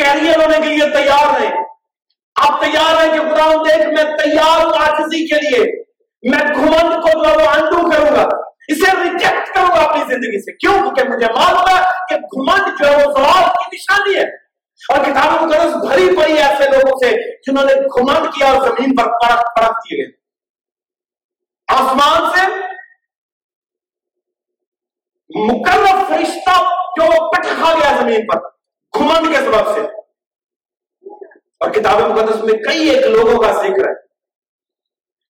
کیریئر ہونے کے لیے تیار رہیں. آپ تیار رہیں کہ خدا دیکھ میں تیار ہوں عاجزی کے لیے, میں گھمنڈ کو جو ہے انڈو کروں گا, اسے ریجیکٹ کروں گا اپنی زندگی سے. کیوں؟ کیونکہ مجھے معلوم ہے کہ گھمنڈ جو ہے وہ زوال کی نشانی ہے, اور کتاب مقدس بھری پڑی ایسے لوگوں سے جنہوں نے گھمنڈ کیا اور زمین پر پرکھ پرکھ دیے گئے. آسمان سے مقرر فرشتہ جو پٹ کھا گیا زمین پر گھمنڈ کے سبب سے. اور کتاب مقدس میں کئی ایک لوگوں کا ذکر ہے.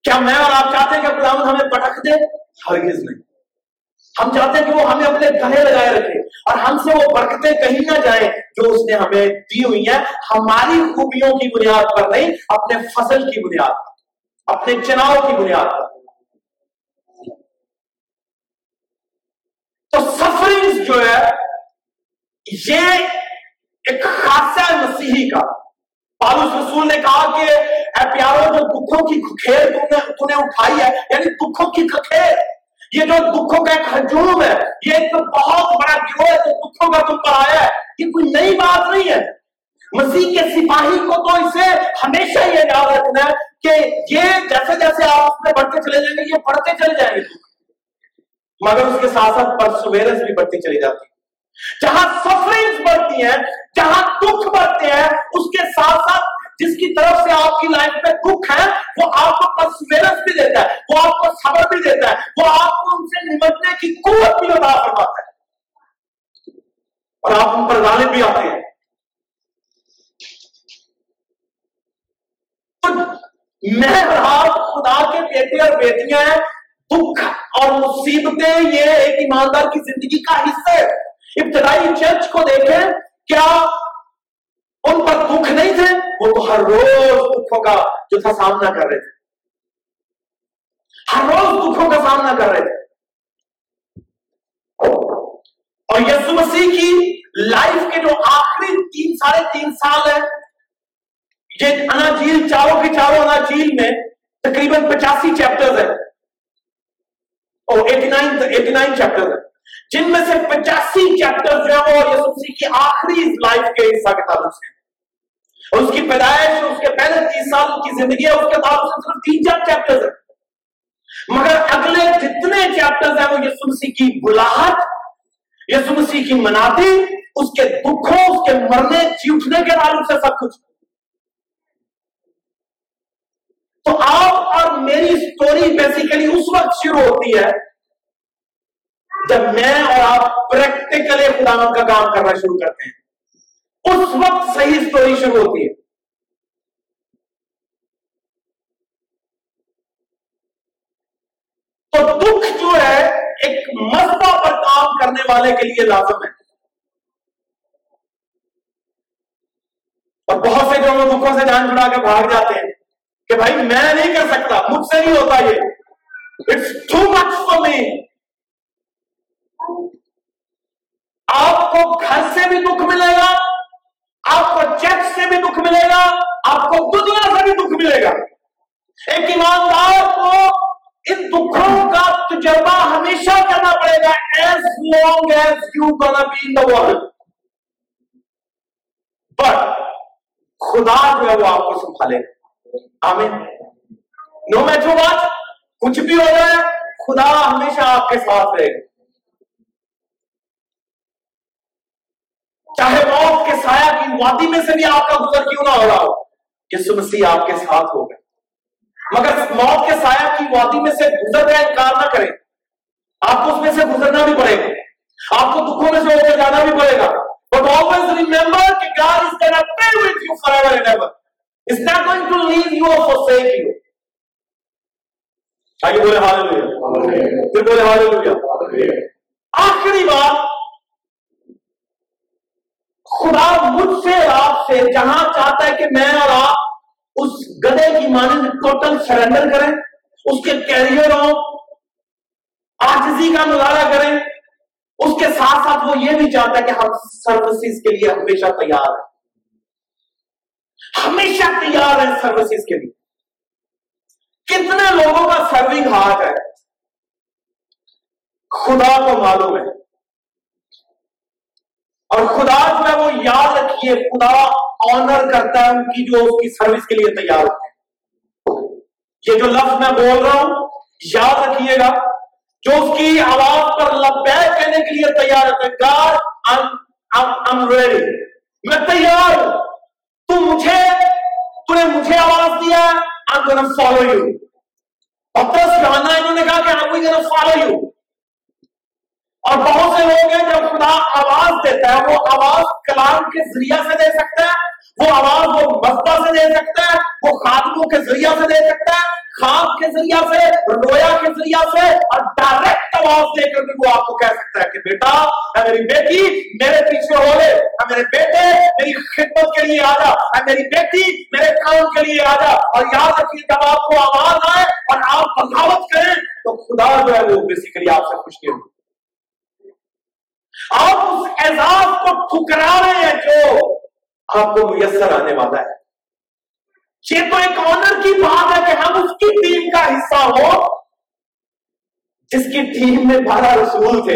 کیا میں اور آپ چاہتے ہیں کہ خداوند ہمیں پٹک دے؟ ہرگز نہیں. ہم چاہتے ہیں کہ وہ ہمیں اپنے گھڑے لگائے رکھے اور ہم سے وہ برکتیں کہیں نہ جائیں جو اس نے ہمیں دی ہوئی ہیں, ہماری خوبیوں کی بنیاد پر نہیں, اپنے فضل کی بنیاد پر, اپنے چناؤ کی بنیاد پر. تو سفرنگ جو ہے یہ ایک خاصہ مسیحی کا. پالوس رسول نے کہا کہ اے پیارو جو دکھوں کی کھکھیر تم نے اٹھائی ہے, یعنی دکھوں کی کھکھیر, یہ جو دکھوں کا ایک ہجوم ہے, یہ ایک بہت بڑا گروہ ہے جو دکھوں کا تم پر آیا ہے. یہ کوئی نئی بات نہیں ہے. مسیح کے سپاہی کو تو اسے ہمیشہ یہ یاد رکھنا ہے کہ یہ جیسے جیسے آپ اس میں بڑھتے چلے جائیں گے یہ بڑھتے چلے جائیں گے, مگر اس کے ساتھ ساتھ پرسویرنس بھی بڑھتی چلی جاتی ہے. جہاں سفرنگز بڑھتی ہیں, جہاں دکھ بڑھتے ہیں, اس کے ساتھ ساتھ جس کی طرف سے آپ کی لائف میں دکھ ہے وہ آپ کو پرسویرنس بھی دیتا ہے, وہ آپ کو صبر بھی دیتا ہے, وہ آپ کو ان سے نمٹنے کی قوت بھی عطا فرماتا ہے, اور آپ ان پر غالب بھی آتے ہیں. میں آپ خدا کے بیٹے اور بیٹیاں ہیں. دکھ اور مصیبتیں یہ ایک ایماندار کی زندگی کا حصہ ہے. ابتدائی چرچ کو دیکھیں, کیا ان پر دکھ نہیں تھے؟ وہ تو ہر روز دکھوں کا جو تھا سامنا کر رہے تھے, ہر روز دکھوں کا سامنا کر رہے تھے. اور یسوع مسیح کی لائف کے جو آخری تین ساڑھے تین سال ہے, یہ اناجیل چاروں کے چاروں اناجیل میں تقریباً پچاسی چیپٹرز ہیں, نائنٹی نائن چیپٹر ہیں, جن میں سے پچاسی چیپٹر جو ہیں وہ یسوع مسیح کی آخری لائف کے حصہ کے تعلق سے ہیں. اور اس کی پیدائش, اس کے پہلے تیس سال کی زندگی ہے, اس کے تعلق سے صرف تین چار چیپٹر ہیں. مگر اگلے جتنے چیپٹر ہیں وہ یسوع مسیح کی بلاحت, یسوع مسیح کی مناتی, اس کے دکھوں, اس کے مرنے جی اٹھنے کے تعلق سے سب کچھ. تو آپ اور میری سٹوری بیسیکلی اس وقت شروع ہوتی ہے جب میں اور آپ پریکٹیکلی خداوند کا کام کرنا شروع کرتے ہیں. اس وقت صحیح سٹوری شروع ہوتی ہے. تو دکھ جو ہے ایک مذہب پر کام کرنے والے کے لیے لازم ہے. اور بہت سے جو وہ دکھوں سے جان چھڑا کے بھاگ جاتے ہیں کہ بھائی میں نہیں کر سکتا, مجھ سے نہیں ہوتا, یہ it's too much for me. آپ کو گھر سے بھی دکھ ملے گا, آپ کو چیک سے بھی دکھ ملے گا, آپ کو دنیا سے بھی دکھ ملے گا. ایک ایماندار کو ان دکھوں کا تجربہ ہمیشہ کرنا پڑے گا. As long as you gonna be in the world, but خدا جو ہے وہ آپ کو سنبھالے گا. آمین. نو میٹر واٹ, کچھ بھی ہو جائے خدا ہمیشہ آپ کے ساتھ رہے گا. چاہے موت کے سایہ کی وادی میں سے بھی آپ کا گزر کیوں نہ ہو رہا ہو, یسوع مسیح آپ کے ساتھ ہو گئے. مگر موت کے سایہ کی وادی میں سے گزر کا انکار نہ کریں. آپ کو اس میں سے گزرنا بھی پڑے گا, آپ کو دکھوں میں سے ہو کے جانا بھی پڑے گا. But always remember کہ God is gonna be with you forever and ever. It's not going to leave you or forsake you. آگے بولے ہاللویا, پھر بولے ہاللویا. آخری بات, خدا مجھ سے آپ سے جہاں چاہتا ہے کہ میں اور آپ اس گدھے کی مانند ٹوٹل سرنڈر کریں, اس کے کیریئر ہوں, عاجزی کا مظاہرہ کریں. اس کے ساتھ ساتھ وہ یہ بھی چاہتا ہے کہ ہم سروسز کے لیے ہمیشہ تیار ہیں, ہمیشہ تیار ہیں سروسز کے لیے. کتنے لوگوں کا سرونگ ہارٹ ہے خدا کو معلوم ہے. اور خدا جو ہے وہ یاد رکھیے خدا آنر کرتا ہے ان کی جو اس کی سروس کے لیے تیار ہوتے ہیں. یہ جو لفظ میں بول رہا ہوں یاد رکھیے گا, جو اس کی آواز پر لبیک کہنے کے لیے تیار ہوتے ہیں, God, I'm, I'm, I'm ready. میں تیار ہوں, تو مجھے تو نے مجھے آواز دیا ہے, I'm gonna follow you. اور پترس یوحنا انہوں نے کہا کہ I'm gonna follow you. اور بہت سے لوگ ہیں جب خدا آواز دیتا ہے, وہ آواز کلام کے ذریعہ سے دے سکتا ہے, وہ آواز وہ مزدہ سے دے سکتا ہے, وہ خادموں کے ذریعہ سے دے سکتا ہے, خواب کے ذریعہ سے, رویا کے ذریعہ سے, اور ڈائریکٹ آواز دے کر بھی وہ آپ کو کہہ سکتا ہے کہ بیٹا اے میری بیٹی میرے پیچھے ہو لے, اے میرے بیٹے میری خدمت کے لیے آ جا, اے میری بیٹی میرے کام کے لیے آ جا. اور یاد رکھیے جب آپ کو آواز آئے اور آپ بغاوت کریں تو خدا جو ہے وہ بیسیکلی آپ سے خوش نہیں ہوگی. آپ اس اعزاز کو ٹھکرا رہے ہیں جو آپ کو میسر آنے والا ہے. یہ تو ایک آنر کی بات ہے کہ ہم اس کی ٹیم کا حصہ ہو جس کی ٹیم میں بارہ رسول تھے,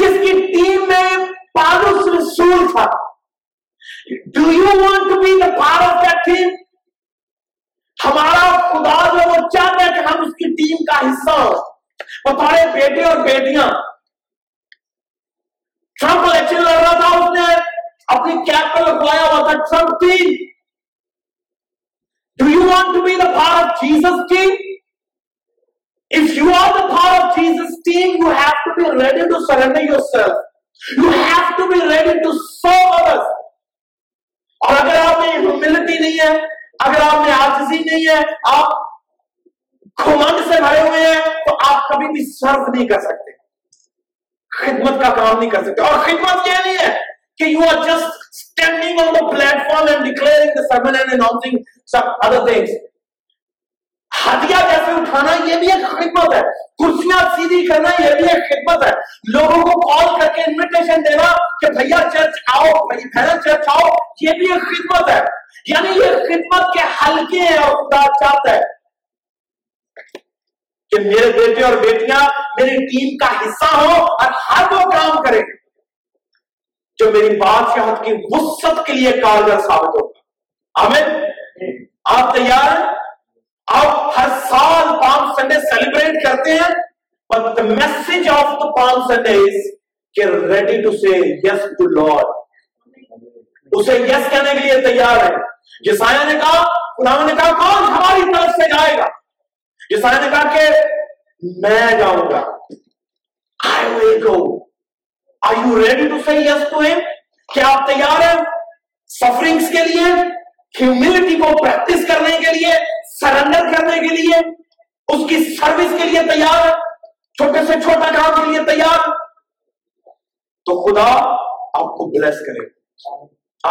جس کی ٹیم میں پانچ رسول تھا. Do you want to be the part of that team? ہمارا خدا جو وہ چاہتا ہے کہ ہم اس کی ٹیم کا حصہ ہو. بطورے بیٹے اور بیٹیاں ٹرمپ الیکشن لڑ رہا تھا, اس نے اپنی کیپ پہ لگوایا ہوا تھا Trump team. Do you want to be the part of Jesus team? If you are the part of Jesus team you have to be ready to surrender yourself, you have to be ready to serve others. اور اگر آپ میں ہیوملٹی نہیں ہے, اگر آپ میں عاجزی نہیں ہے, آپ گھمنڈ سے بھرے ہوئے ہیں, تو آپ کبھی بھی سرو نہیں کر سکتے, خدمت کا کام نہیں کر سکتے. اور خدمت یہ نہیں ہے کہ you are just standing on the platform and declaring the sermon and announcing some other things. ہدیہ جیسے اٹھانا یہ بھی ایک خدمت ہے, کرسیاں سیدھی کرنا یہ بھی ایک خدمت ہے, لوگوں کو کال کر کے انویٹیشن دینا کہ بھیا چرچ آؤ, بھیا چرچ آؤ, یہ بھی ایک خدمت ہے. یعنی یہ خدمت کے حلقے ہیں. اور خدا چاہتا ہے کہ میرے بیٹے اور بیٹیاں میری ٹیم کا حصہ ہو اور ہر وہ کام کریں جو میری بادشاہت کی وسعت کے لیے کارگر ثابت ہوگا. آمین. آپ تیار ہیں؟ آپ ہر سال پالم سنڈے سیلیبریٹ کرتے ہیں, but the message of the Palm Sunday is کہ ready to say yes to Lord. اسے yes کہنے کے لیے تیار ہے. یسایہ نے کہا, قرآن نے کہا کون ہماری طرف سے جائے گا؟ یسایہ نے کہا کہ میں جاؤں گا. I will go. Are you ready to say yes to him? کیا آپ تیار ہیں سفرنگز کے لیے, ہیوملٹی کو پریکٹس کرنے کے لیے, سرنڈر کرنے کے لیے, اس کی سروس کے لیے تیار ہیں, چھوٹے سے چھوٹا کام کے لیے تیار؟ تو خدا آپ کو بلیس کرے.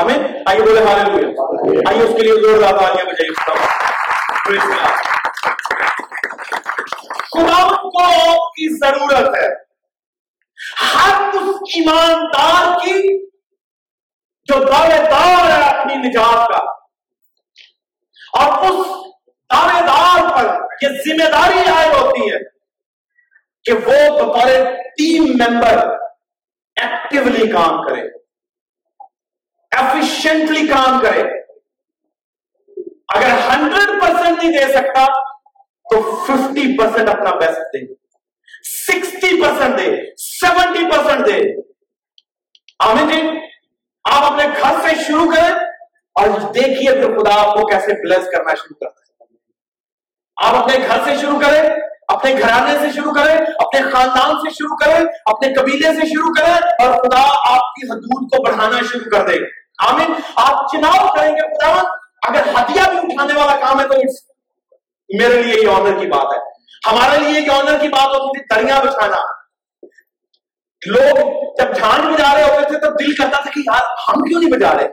آمین. آئیے بولے ہاللویا. آئیے اس کے لیے زوردار تالیاں بجائیے. خدا کو کی ضرورت ہے ہر اس ایماندار کی جو دعوے دار ہے اپنی نجات کا, اور اس دعوے دار پر یہ ذمہ داری عائد ہوتی ہے کہ وہ بطور ٹیم ممبر ایکٹیولی کام کرے, ایفیشینٹلی کام کرے, پرسینٹ نہیں دے سکتا تو ففٹی پرسینٹ اپنا بیسٹ دے, سکسٹی پرسینٹ دے, سیونٹی پرسینٹ دے. آمین جی, آپ اپنے گھر سے شروع کریں اور دیکھیے پھر خدا آپ کو کیسے بلیس کرنا شروع کرتا ہے. آپ اپنے گھر سے شروع کریں, اپنے گھرانے سے شروع کریں, اپنے خاندان سے شروع کریں, اپنے قبیلے سے شروع کریں اور خدا آپ کی حدود کو بڑھانا شروع کر دے. آمین. آپ چناؤ کریں گے, خدا اگر ہتھیار بھی اٹھانے والا کام ہے تو میرے لیے یہ آنر کی بات ہے, ہمارے لیے یہ آنر کی بات ہوتی تھی تریاں بچھانا. لوگ جب جھانڈ بجا رہے ہوتے تھے تو دل کرتا تھا کہ یار ہم کیوں نہیں بجا رہے,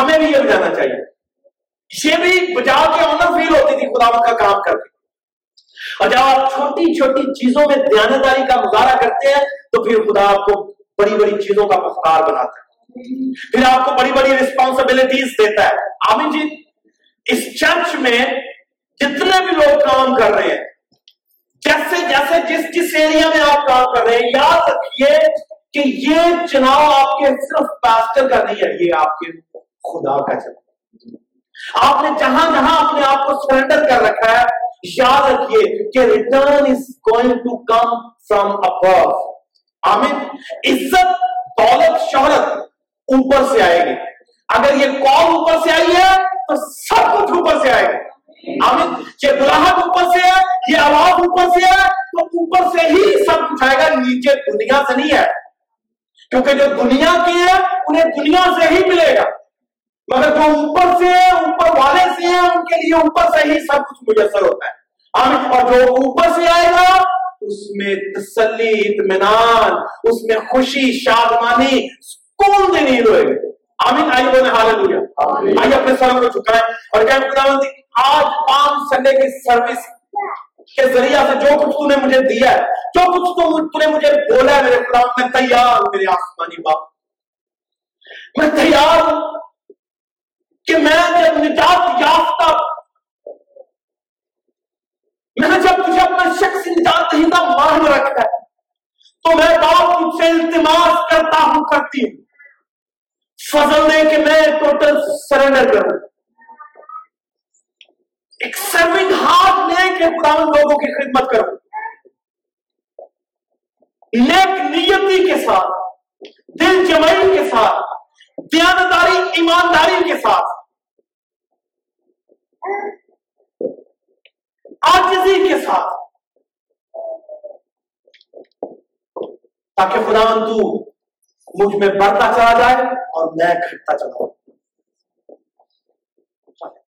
ہمیں بھی یہ بجانا چاہیے. یہ بھی بجا کے آنر فیل ہوتی تھی خدا کا کام کر کے. اور جب آپ چھوٹی چھوٹی چیزوں میں دیانتداری کا مظاہرہ کرتے ہیں تو پھر خدا آپ کو بڑی بڑی چیزوں کا مختار بناتا ہے, پھر آپ کو بڑی بڑی رسپانسبلٹیز دیتا ہے. آمین جی, اس چرچ میں جتنے بھی لوگ کام کر رہے ہیں, جیسے جیسے جس جس ایریا میں آپ کام کر رہے ہیں, یاد رکھیے کہ یہ چناؤ آپ کے صرف پاسٹر کا نہیں ہے, یہ آپ کے خدا کا چناؤ. آپ نے جہاں جہاں اپنے آپ کو سرنڈر کر رکھا ہے, یاد رکھیے کہ return is going to come from above. آمین. عزت, دولت, شہرت اوپر سے آئے گی. اگر یہ کال اوپر سے آئی ہے تو سب کچھ اوپر سے آئے گا. آمین. یہ بلاحٹ اوپر سے ہے, یہ آواز اوپر سے ہے, تو اوپر سے ہی سب کچھ آئے گا, نیچے دنیا سے نہیں ہے. کیونکہ جو دنیا کے ہے انہیں دنیا سے ہی ملے گا, مگر جو اوپر سے ہے, اوپر والے سے ہیں, ان کے لیے اوپر سے ہی سب کچھ میسر ہوتا ہے. آمین. اور جو اوپر سے آئے گا اس میں تسلی, اطمینان, اس میں خوشی, شادمانی, سکون دینی روئے گا. آمین. آئیے بولے ہاللویا. آئیے اپنے سر کو جھکائیں اور کیا خداوندی, آج پام سنڈے کی سروس کے ذریعہ سے جو کچھ تو نے مجھے دیا ہے, جو کچھ تو نے مجھے بولا ہے, میرے خداوند میں تیار ہوں, میرے آسمانی باپ میں تیار ہوں کہ میں جب نجات یافتہ, میں نے جب تجھے اپنا شخص نجات دہندہ مان رکھا ہے تو میں باپ تجھ سے التماس کرتا ہوں, کرتی ہوں, فضل دے کہ میں ٹوٹل سرنڈر کروں, ایک سرونگ ہاتھ لے کے خداوند لوگوں کی خدمت کرو, نیک نیتی کے ساتھ, دل جمعی کے ساتھ, دیانتداری, ایمانداری کے ساتھ, عاجزی کے ساتھ, تاکہ خداوند تو مجھ میں بڑھتا چلا جائے اور میں گھٹتا چلا جاؤں.